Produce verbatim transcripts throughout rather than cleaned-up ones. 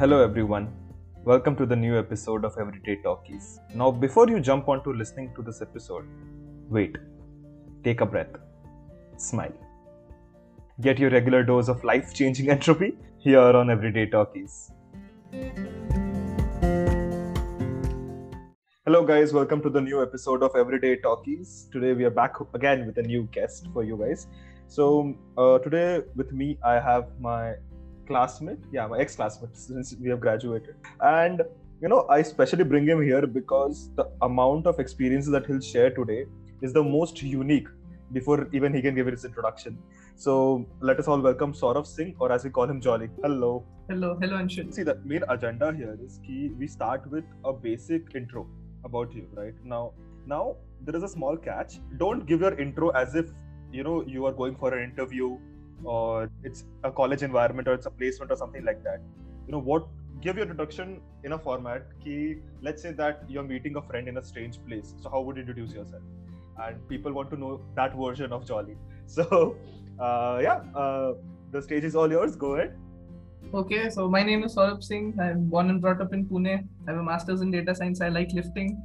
hello everyone. Welcome to the new episode of Everyday Talkies. Now, before you jump onto listening to this episode, wait, take a breath, smile. Get your regular dose of life-changing entropy here on Everyday Talkies. Hello guys, welcome to the new episode of Everyday Talkies. Today we are back again with a new guest for you guys. So uh, today with me I have my classmate, yeah my ex-classmate since we have graduated. And you know, I especially bring him here because the amount of experiences that he'll share today is the most unique before even he can give his introduction. So let us all welcome Saurav Singh, or as we call him, Jolly. Hello. Hello. Hello, Anshu. See, the main agenda here is that we start with a basic intro about you, right? Now, now there is a small catch. Don't give your intro as if, you know, you are going for an interview or it's a college environment or it's a placement or something like that. You know what? Give your introduction in a format that, let's say that you're meeting a friend in a strange place. So how would you introduce yourself? And people want to know that version of Jolly. So, uh, yeah, uh, the stage is all yours. Go ahead. Okay, so my name is Saurav Singh. I'm born and brought up in Pune. I have a master's in data science. I like lifting.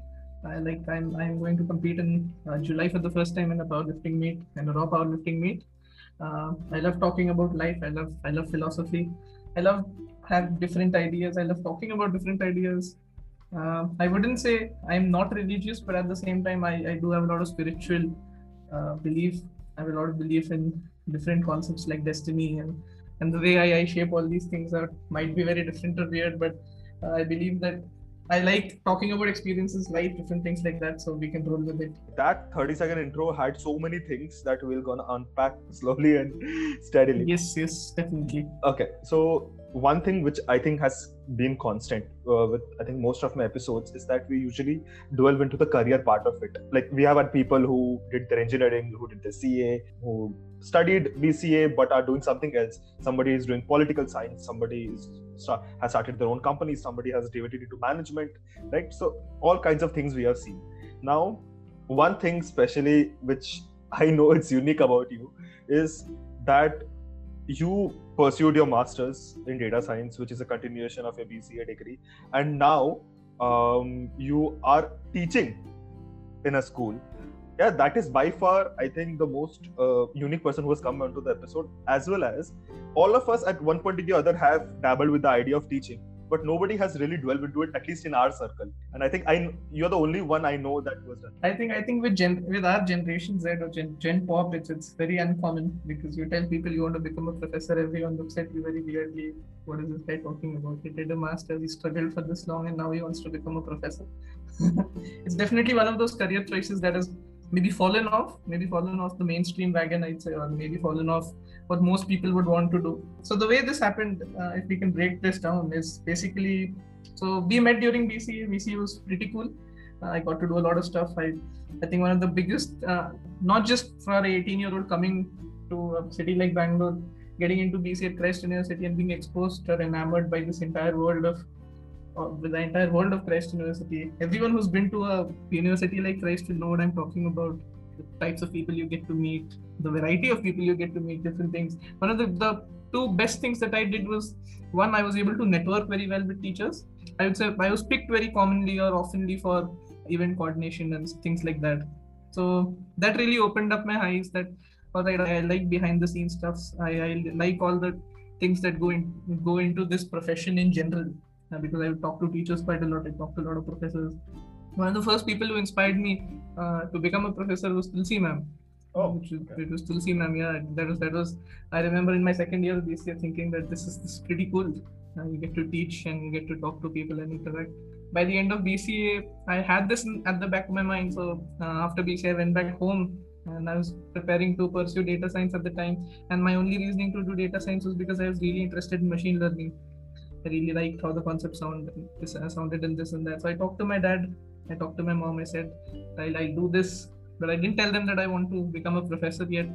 I like. I'm. I'm going to compete in uh, July for the first time in a powerlifting meet and a raw powerlifting meet. Uh, I love talking about life. I love. I love philosophy. I love have different ideas. I love talking about different ideas. Uh, I wouldn't say I'm not religious, but at the same time, I, I do have a lot of spiritual uh, belief. I have a lot of belief in different concepts like destiny, and, and the way I, I shape all these things out might be very different or weird, but uh, I believe that I like talking about experiences, life, different things like that, so we can roll with it. That thirty second intro had so many things that we're gonna unpack slowly and steadily. Yes, yes, definitely. Okay, so one thing which I think has been constant uh, with I think most of my episodes is that we usually delve into the career part of it. Like we have had people who did their engineering, who did their C A, who studied B C A but are doing something else. Somebody is doing political science, somebody is, has started their own company, somebody has devoted into management, right? So all kinds of things we have seen. Now, one thing especially which I know it's unique about you is that you pursued your master's in data science, which is a continuation of your B C A degree, and now um, you are teaching in a school. Yeah, that is by far, I think, the most uh, unique person who has come onto the episode, as well as all of us at one point or the other have dabbled with the idea of teaching, but nobody has really delved into it, at least in our circle. And I think I you're the only one I know that was done. I think I think with gen, with our generation Z or gen, gen pop, it's, it's very uncommon, because you tell people you want to become a professor, everyone looks at you very weirdly. What is this guy talking about? He did a master's, he struggled for this long, and now he wants to become a professor. It's definitely one of those career choices that has maybe fallen off, maybe fallen off the mainstream wagon, I'd say, or maybe fallen off what most people would want to do. So the way this happened, uh, if we can break this down, is basically, so we met during B C A. B C A was pretty cool. Uh, I got to do a lot of stuff. I, I think one of the biggest, uh, not just for an eighteen year old coming to a city like Bangalore, getting into B C A at Christ University and being exposed or enamored by this entire world of Uh, with the entire world of Christ University. Everyone who's been to a university like Christ will know what I'm talking about. The types of people you get to meet, the variety of people you get to meet, different things. One of the, the two best things that I did was, one, I was able to network very well with teachers. I would say I was picked very commonly or oftenly for event coordination and things like that. So that really opened up my eyes that, all right, I like behind the scenes stuff. I, I like all the things that go in, go into this profession in general. Uh, because I talked to teachers quite a lot, I talked to a lot of professors. One of the first people who inspired me uh, to become a professor was Tulsi Ma'am. Oh, which was, okay. It was Tulsi Ma'am, yeah. That was, that was, I remember in my second year of B C A thinking that this is, this is pretty cool. Uh, you get to teach and you get to talk to people and interact. By the end of B C A, I had this in, at the back of my mind. So uh, after B C A, I went back home and I was preparing to pursue data science at the time. And my only reasoning to do data science was because I was really interested in machine learning. I really liked how the concept sound, this, uh, sounded and this and that. So I talked to my dad, I talked to my mom, I said, I'll, I'll do this. But I didn't tell them that I want to become a professor yet.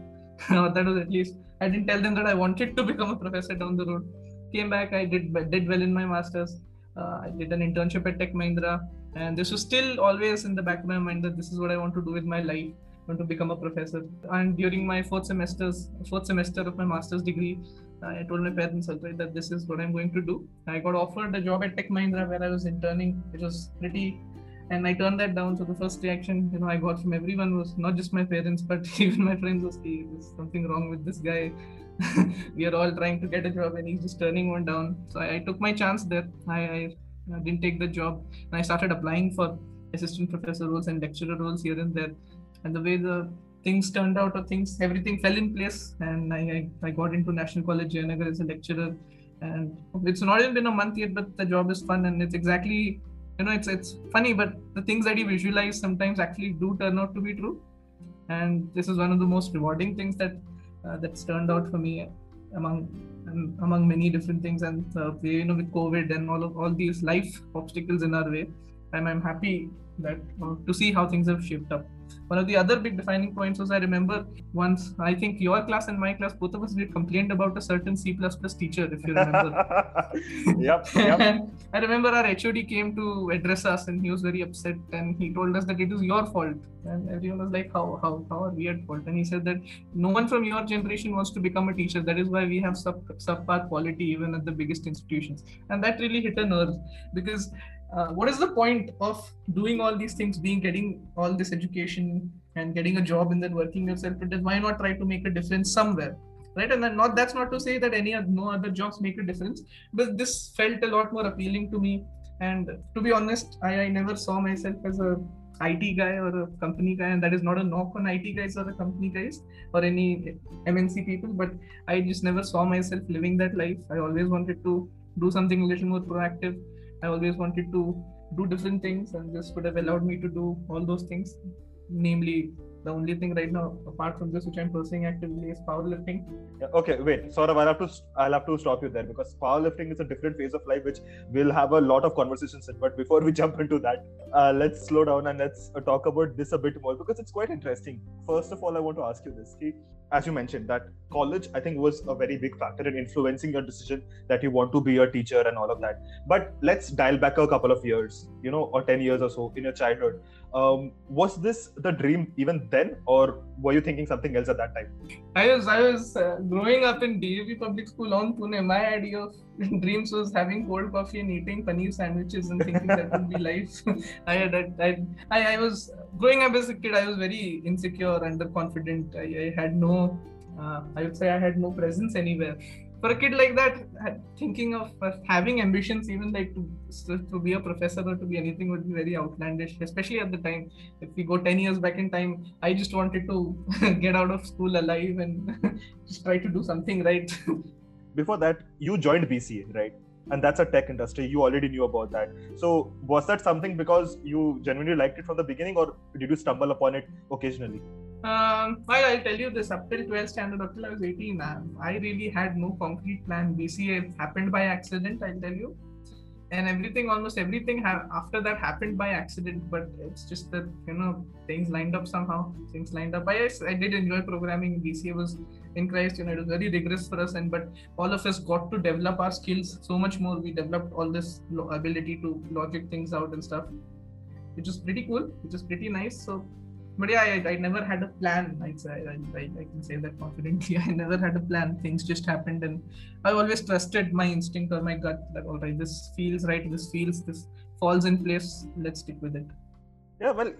No, that was at least, I didn't tell them that I wanted to become a professor down the road. Came back, I did did well in my master's. Uh, I did an internship at Tech Mahindra. And this was still always in the back of my mind that this is what I want to do with my life. I want to become a professor. And during my fourth, semesters, fourth semester of my master's degree, I told my parents also that this is what I'm going to do. I got offered a job at Tech Mahindra where I was interning, which was pretty, and I turned that down. So the first reaction, you know, I got from everyone was not just my parents, but even my friends was, hey, there's something wrong with this guy. We are all trying to get a job and he's just turning one down. So I, I took my chance there. I, I, I didn't take the job and I started applying for assistant professor roles and lecturer roles here and there. And the way the things turned out or things, everything fell in place, and I, I, I got into National College Jayanagar as a lecturer. And it's not even been a month yet, but the job is fun, and it's exactly, you know, it's it's funny, but the things that you visualize sometimes actually do turn out to be true. And this is one of the most rewarding things that uh, that's turned out for me among um, among many different things. And uh, you know, with COVID and all of all these life obstacles in our way, I'm, I'm happy that uh, to see how things have shaped up. One of the other big defining points was, I remember once, I think your class and my class, both of us, we complained about a certain C plus plus teacher, if you remember. Yep, yep. I remember our H O D came to address us and he was very upset and he told us that it is your fault. And everyone was like, how, how, how are we at fault? And he said that no one from your generation wants to become a teacher. That is why we have sub subpar quality even at the biggest institutions. And that really hit a nerve, because Uh, what is the point of doing all these things, being getting all this education and getting a job and then working yourself? Why not try to make a difference somewhere, right? And then not that's not to say that any no other jobs make a difference, but this felt a lot more appealing to me. And to be honest, I, I never saw myself as a I T guy or a company guy, and that is not a knock on I T guys or the company guys or any M N C people, but I just never saw myself living that life. I always wanted to do something a little more proactive. I always wanted to do different things, and this would have allowed me to do all those things. Namely, the only thing right now, apart from this, which I'm pursuing actively, is powerlifting. Okay, wait, Saurav, I'll have to I'll have to stop you there, because powerlifting is a different phase of life, which we'll have a lot of conversations in. But before we jump into that, uh, let's slow down and let's talk about this a bit more, because it's quite interesting. First of all, I want to ask you this. As you mentioned, that college, I think, was a very big factor in influencing your decision that you want to be a teacher and all of that. But let's dial back a couple of years, you know, or ten years or so in your childhood. Um, was this the dream even then, or were you thinking something else at that time? I was, I was uh, growing up in D A V Public School on Pune. My idea of dreams was having cold coffee and eating paneer sandwiches and thinking that would be life. I had, I, I, I was growing up as a kid. I was very insecure, underconfident. I, I had no, uh, I would say, I had no presence anywhere. For a kid like that, thinking of uh, having ambitions, even like to, to be a professor or to be anything, would be very outlandish, especially at the time. If we go ten years back in time, I just wanted to get out of school alive and just try to do something right. Before that, you joined B C A, right? And that's a tech industry. You already knew about that. So was that something because you genuinely liked it from the beginning, or did you stumble upon it occasionally? Um, well, I'll tell you this, up till twelfth standard, up till I was eighteen, I really had no concrete plan. B C A happened by accident, I'll tell you. And everything, almost everything ha- after that happened by accident, but it's just that, you know, things lined up somehow, things lined up. I, I did enjoy programming. B C A was in Christ, you know, it was very rigorous for us, and but all of us got to develop our skills so much more. We developed all this lo- ability to logic things out and stuff, which is pretty cool, which is pretty nice. So. But yeah, I, I never had a plan. I, I, I can say that confidently. I never had a plan. Things just happened, and I always trusted my instinct or my gut that, all right, this feels right, this feels, this falls in place, let's stick with it. Yeah, well,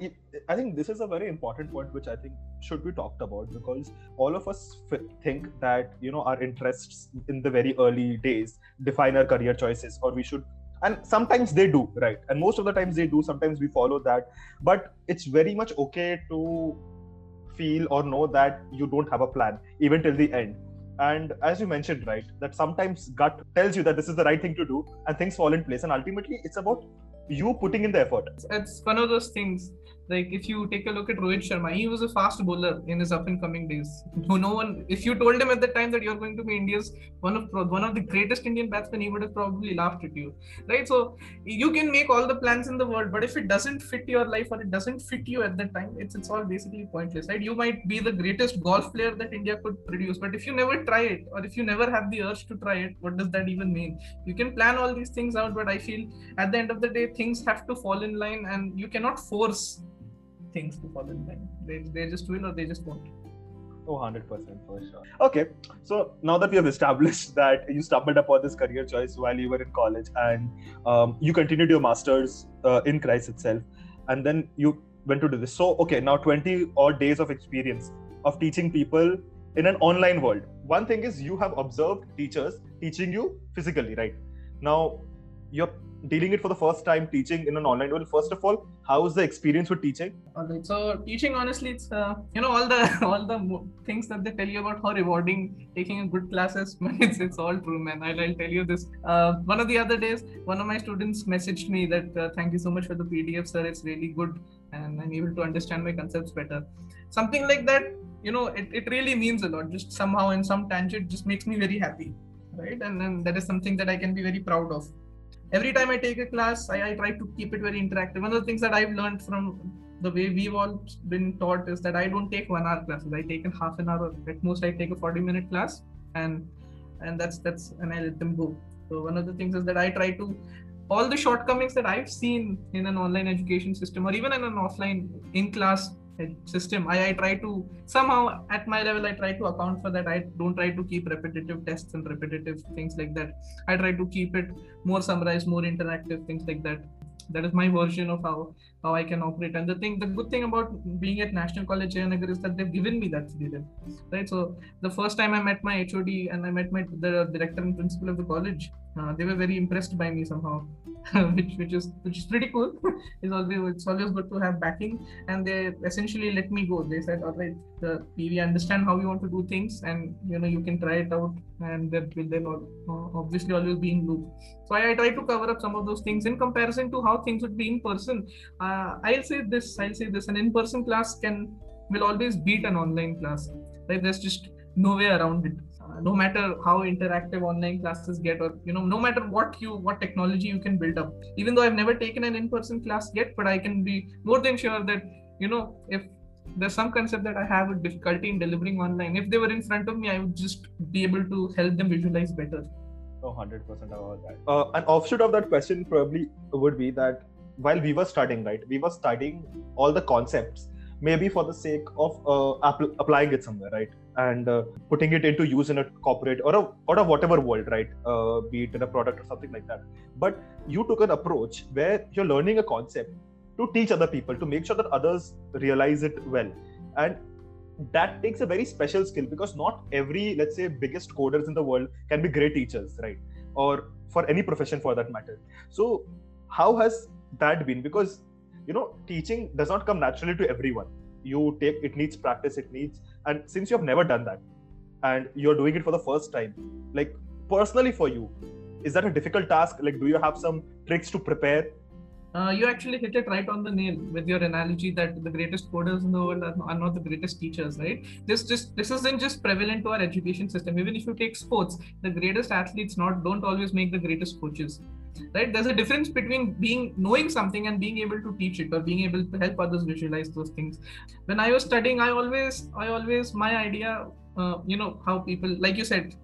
I think this is a very important point which I think should be talked about, because all of us think that, you know, our interests in the very early days define our career choices, or we should. And sometimes they do, right? And most of the times they do, sometimes we follow that. But it's very much okay to feel or know that you don't have a plan, even till the end. And as you mentioned, right, that sometimes gut tells you that this is the right thing to do and things fall in place. And ultimately, it's about you putting in the effort. It's one of those things. Like, if you take a look at Rohit Sharma, he was a fast bowler in his up-and-coming days. No, no one, if you told him at the time that you're going to be India's one of one of the greatest Indian batsmen, he would have probably laughed at you, right? So you can make all the plans in the world, but if it doesn't fit your life or it doesn't fit you at that time, it's it's all basically pointless, right? You might be the greatest golf player that India could produce, but if you never try it, or if you never have the urge to try it, what does that even mean? You can plan all these things out, but I feel at the end of the day, things have to fall in line, and you cannot force things to fall in line. They, they just will or they just won't. Oh, one hundred percent for sure. Okay, so now that we have established that you stumbled upon this career choice while you were in college, and um, you continued your master's uh, in Christ itself, and then you went to do this. So, okay, now twenty odd days of experience of teaching people in an online world. One thing is you have observed teachers teaching you physically, right? Now, you're dealing it for the first time, teaching in an online world. First of all, how is the experience with teaching? All right. So teaching, honestly, it's uh, you know all the all the mo- things that they tell you about how rewarding taking good classes, man. It's it's all true, man. I'll, I'll tell you this. Uh, one of the other days, one of my students messaged me that uh, thank you so much for the P D F, sir. It's really good, and I'm able to understand my concepts better. Something like that, you know, it it really means a lot. Just somehow in some tangent, just makes me very happy, right? And then that is something that I can be very proud of. Every time I take a class, I, I try to keep it very interactive. One of the things that I've learned from the way we've all been taught is that I don't take one hour classes. I take a half an hour, or at most I take a forty minute class, and and that's that's and I let them go. So one of the things is that I try to, all the shortcomings that I've seen in an online education system or even in an offline in-class system, I, I try to somehow at my level I try to account for that. I don't try to keep repetitive tests and repetitive things like that. I try to keep it more summarized, more interactive, things like that. That is my version of how how I can operate. And the thing, the good thing about being at National College Jayanagar is that they've given me that freedom, right? So the first time I met my H O D and I met my the director and principal of the college, uh, they were very impressed by me somehow, which which is which is pretty cool. It's always it's always good to have backing, and they essentially let me go. They said, all right, uh, we understand how you want to do things, and you know you can try it out, and that will then uh, obviously always be in loop. So I, I try to cover up some of those things in comparison to how things would be in person. Uh, I'll say this, I'll say this, an in-person class can will always beat an online class, right? There's just no way around it. Uh, no matter how interactive online classes get, or you know, no matter what you what technology you can build up. Even though I've never taken an in-person class yet, but I can be more than sure that, you know, if there's some concept that I have a difficulty in delivering online, if they were in front of me, I would just be able to help them visualize better. Oh, one hundred percent about that. Uh, an offshoot of that question probably would be that while we were studying, right, we were studying all the concepts, maybe for the sake of uh, apl- applying it somewhere, right, and uh, putting it into use in a corporate or a or a whatever world, right, uh, be it in a product or something like that. But you took an approach where you're learning a concept to teach other people, to make sure that others realize it well. And that takes a very special skill, because not every, let's say, biggest coders in the world can be great teachers, right? Or for any profession for that matter. So how has that been? Because, you know, teaching does not come naturally to everyone. You take, it needs practice, it needs, and since you have never done that and you're doing it for the first time, like personally for you, is that a difficult task? Like, do you have some tricks to prepare? Uh, you actually hit it right on the nail with your analogy that the greatest coders in the world are, are not the greatest teachers, right? This just this isn't just prevalent to our education system. Even if you take sports, the greatest athletes not don't always make the greatest coaches, right? There's a difference between being knowing something and being able to teach it or being able to help others visualize those things. When I was studying, I always I always my idea. Uh, you know how people, like you said,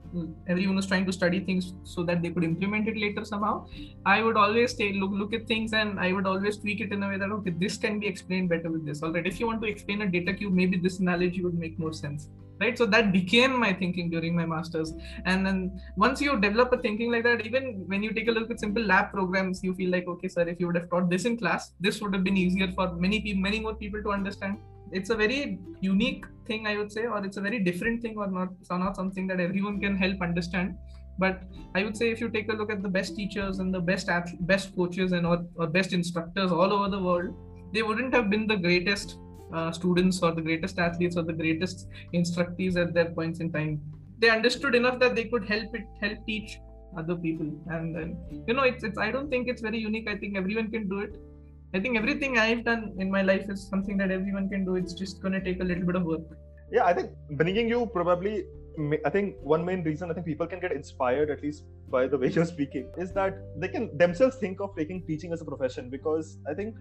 everyone was trying to study things so that they could implement it later somehow. I would always take look look at things, and I would always tweak it in a way that, okay, this can be explained better with this. All right, if you want to explain a data cube, maybe this analogy would make more sense, right? So that became my thinking during my master's. And then once you develop a thinking like that, even when you take a look at simple lab programs, you feel like, okay, sir, if you would have taught this in class, this would have been easier for many people, many more people to understand. It's a very unique thing, I would say, or it's a very different thing, or not, so not something that everyone can help understand. But I would say if you take a look at the best teachers and the best ath- best coaches and or, or best instructors all over the world, they wouldn't have been the greatest uh, students or the greatest athletes or the greatest instructees at their points in time. They understood enough that they could help it, help teach other people. And then, you know, it's, it's I don't think it's very unique. I think everyone can do it. I think everything I've done in my life is something that everyone can do. It's just going to take a little bit of work. Yeah, I think bringing you probably, I think one main reason I think people can get inspired, at least by the way you're speaking, is that they can themselves think of taking teaching as a profession, because I think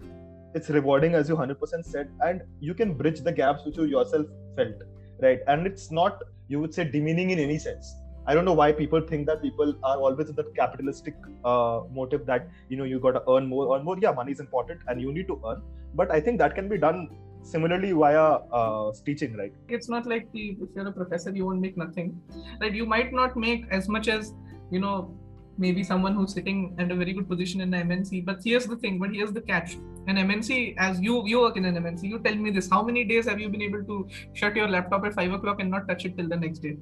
it's rewarding, as you one hundred percent said, and you can bridge the gaps which you yourself felt, right? And it's not, you would say, demeaning in any sense. I don't know why people think that people are always in that capitalistic uh, motive that, you know, you got to earn more, earn more. Yeah, money is important and you need to earn. But I think that can be done similarly via uh, teaching, right? It's not like the, if you're a professor, you won't make nothing, right? You might not make as much as, you know, maybe someone who's sitting at a very good position in an M N C. But here's the thing, but here's the catch. An M N C, as you you work in an M N C, you tell me this, how many days have you been able to shut your laptop at five o'clock and not touch it till the next day?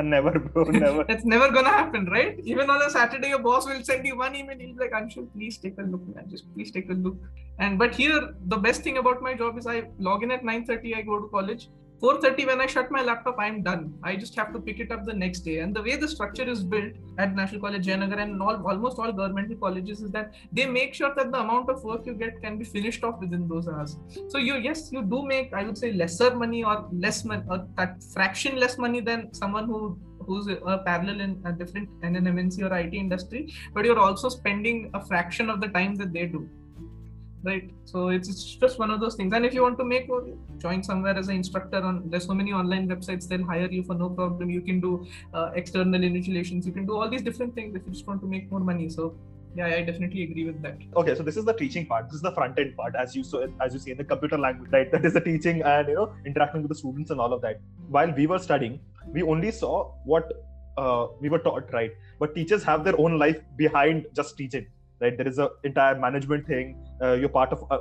Never, bro, never. That's never gonna happen, right? Even on a Saturday, your boss will send you one email, he's like, Anshu, please take a look, man, just please take a look. And but here, the best thing about my job is I log in at nine thirty, I go to college. four thirty when I shut my laptop, I'm done. I just have to pick it up the next day. And the way the structure is built at National College Jayanagar and all, almost all governmental colleges is that they make sure that the amount of work you get can be finished off within those hours. So you, yes, you do make, I would say, lesser money or less money, or that fraction less money than someone who who's a parallel in a different in an M N C or I T industry, but you're also spending a fraction of the time that they do. Right, so it's, it's just one of those things. And if you want to make or join somewhere as an instructor, on there's so many online websites, they'll hire you for no problem. You can do uh, external initiations, you can do all these different things if you just want to make more money. So yeah, I definitely agree with that. Okay, so this is the teaching part. This is the front end part, as you so as you see in the computer language, right? That is the teaching and, you know, interacting with the students and all of that. While we were studying, we only saw what uh, we were taught, right? But teachers have their own life behind just teaching. Right, there is a entire management thing. Uh, you're part of uh,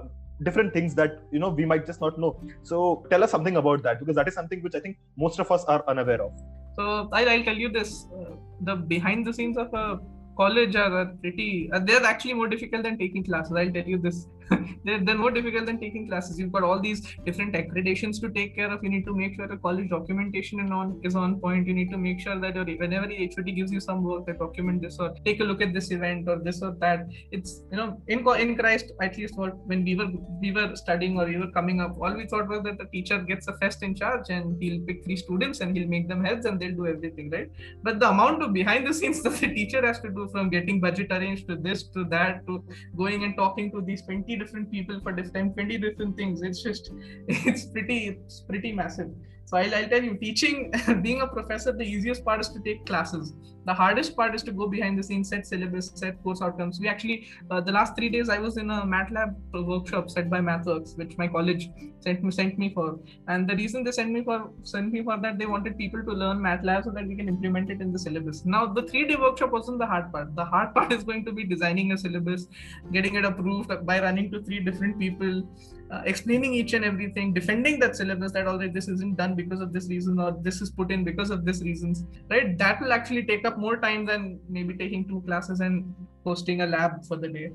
different things that, you know, we might just not know. So tell us something about that, because that is something which I think most of us are unaware of. So I'll, I'll tell you this: uh, the behind the scenes of a college are, are pretty. Uh, they're actually more difficult than taking classes. I'll tell you this: they're, they're more difficult than taking classes. You've got all these different accreditations to take care of. You need to make sure the college documentation and on is on point. You need to make sure that your, whenever the H O D gives you some work, they document this or take a look at this event or this or that. It's, you know, in in Christ, at least what when we were we were studying or we were coming up, all we thought was that the teacher gets a fest in charge and he'll pick three students and he'll make them heads and they'll do everything, right? But the amount of behind the scenes that the teacher has to do, from getting budget arranged to this to that to going and talking to these twenty different people for different twenty different things, it's just it's pretty it's pretty massive. So I'll, I'll tell you, teaching, being a professor, the easiest part is to take classes. The hardest part is to go behind the scenes, set syllabus, set course outcomes. We actually, uh, the last three days I was in a MATLAB workshop set by MathWorks, which my college sent me sent me for. And the reason they sent me for sent me for that, they wanted people to learn MATLAB so that we can implement it in the syllabus. Now the three-day workshop wasn't the hard part. The hard part is going to be designing a syllabus, getting it approved by running to three different people. Uh, explaining each and everything, defending that syllabus that already this isn't done because of this reason or this is put in because of this reasons, right? That will actually take up more time than maybe taking two classes and hosting a lab for the day.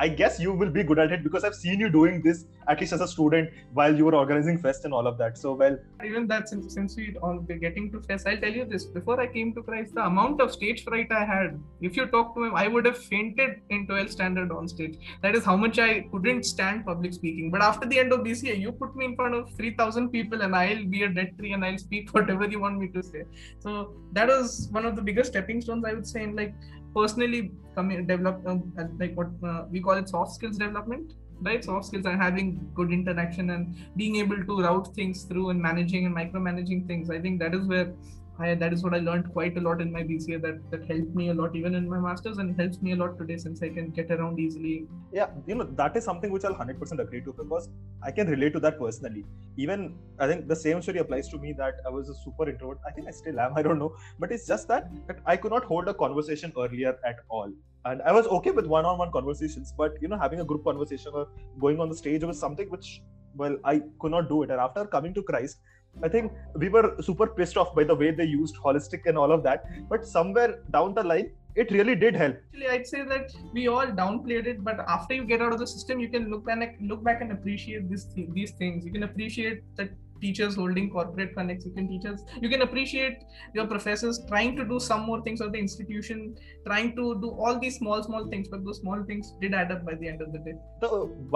I guess you will be good at it because I've seen you doing this at least as a student while you were organizing fest and all of that. So well, even that since, since we all be getting to fest, I'll tell you this, before I came to Christ, the amount of stage fright I had, if you talk to him, I would have fainted in twelfth standard on stage. That is how much I couldn't stand public speaking. But after the end of B C A, you put me in front of three thousand people and I'll be a dead tree and I'll speak whatever you want me to say. So that was one of the biggest stepping stones, I would say, in like personally coming develop um, like what uh, we call it soft skills development, right? Soft skills are having good interaction and being able to route things through and managing and micromanaging things. I think that is where I, that is what I learned quite a lot in my B C A, that that helped me a lot even in my masters and helps me a lot today since I can get around easily. Yeah, you know, that is something which I'll one hundred percent agree to because I can relate to that personally. Even I think the same story applies to me, that I was a super introvert. I think I still am, I don't know, but it's just that, that I could not hold a conversation earlier at all. And I was okay with one-on-one conversations, but you know, having a group conversation or going on the stage was something which, well, I could not do it. And after coming to Christ, I think we were super pissed off by the way they used holistic and all of that, but somewhere down the line, it really did help. Actually, I'd say that we all downplayed it, but after you get out of the system, you can look back, look back and appreciate this th- these things. You can appreciate that teachers holding corporate connects, you can teachers, you can appreciate your professors trying to do some more things of the institution, trying to do all these small, small things, but those small things did add up by the end of the day. The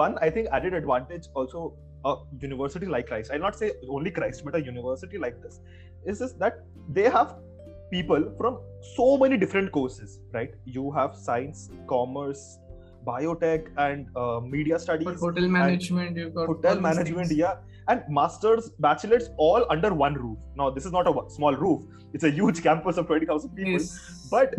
one, I think, added advantage also, a university like Christ, I'll not say only Christ, but a university like this, is just that they have people from so many different courses, right? You have science, commerce, biotech, and uh, media studies. But hotel management, you've got hotel management, yeah. and masters, bachelors, all under one roof. Now, this is not a small roof. It's a huge campus of twenty thousand people. Yes. But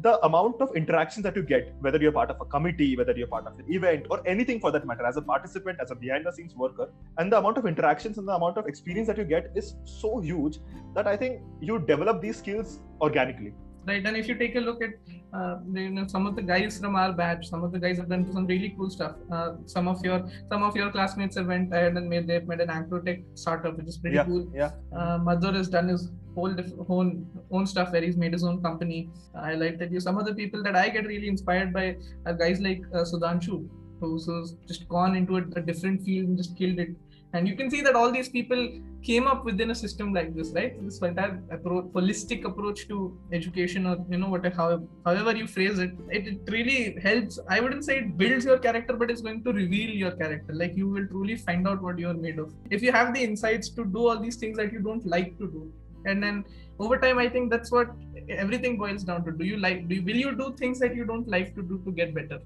the amount of interaction that you get, whether you're part of a committee, whether you're part of an event or anything for that matter, as a participant, as a behind the scenes worker, and the amount of interactions and the amount of experience that you get is so huge that I think you develop these skills organically. Right, and if you take a look at uh, you know, some of the guys from our batch, some of the guys have done some really cool stuff. Uh, some of your some of your classmates have went ahead and made they've made an agrotech startup, which is pretty yeah, cool. Yeah. Uh, Madhur has done his whole own own stuff where he's made his own company. I like that. You some of the people that I get really inspired by are guys like uh, Sudhanshu, who's, who's just gone into a, a different field and just killed it. And you can see that all these people came up within a system like this, right? This entire approach, holistic approach to education, or you know, whatever, how, however you phrase it, it, it really helps. I wouldn't say it builds your character, but it's going to reveal your character. Like you will truly find out what you're made of. If you have the insights to do all these things that you don't like to do, and then over time, I think that's what everything boils down to. Do you like? Do you, will you do things that you don't like to do to get better?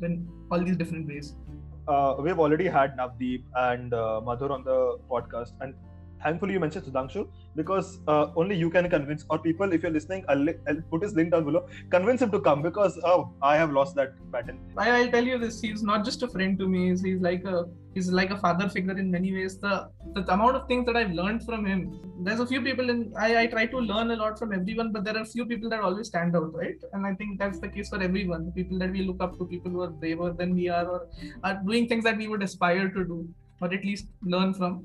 In all these different ways. Uh, we've already had Navdeep and uh, Madhur on the podcast, and thankfully you mentioned Sudhanshu, because uh, only you can convince, or people, if you're listening, I'll, li- I'll put his link down below, convince him to come, because oh, I have lost that pattern. I, I'll tell you this, he's not just a friend to me, he's, he's like a he's like a father figure in many ways. The, the amount of things that I've learned from him, there's a few people, and I, I try to learn a lot from everyone, but there are a few people that always stand out, right? And I think that's the case for everyone. People that we look up to, people who are braver than we are, or are doing things that we would aspire to do, or at least learn from.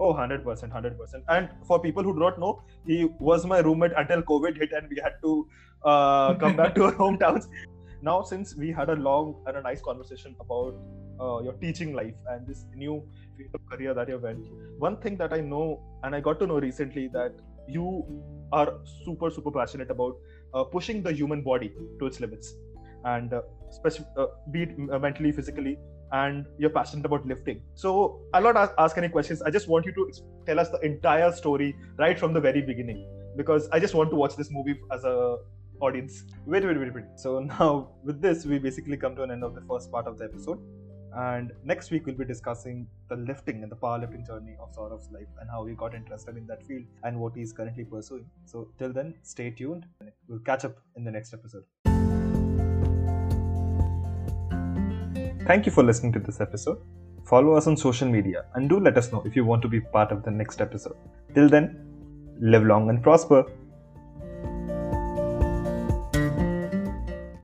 Oh, one hundred percent, one hundred percent. And for people who do not know, he was my roommate until COVID hit and we had to uh, come back to our hometowns. Now, since we had a long and a nice conversation about uh, your teaching life and this new field of career that you went, one thing that I know and I got to know recently that you are super, super passionate about uh, pushing the human body to its limits, and uh, speci- uh, be it mentally, physically, and you're passionate about lifting. So I'll not ask, ask any questions. I just want you to tell us the entire story right from the very beginning, because I just want to watch this movie as a audience. Wait, wait, wait, wait. So now with this, we basically come to an end of the first part of the episode. And next week, we'll be discussing the lifting and the powerlifting journey of Saurav's life and how he got interested in that field and what he's currently pursuing. So till then, stay tuned. We'll catch up in the next episode. Thank you for listening to this episode. Follow us on social media and do let us know if you want to be part of the next episode. Till then, live long and prosper.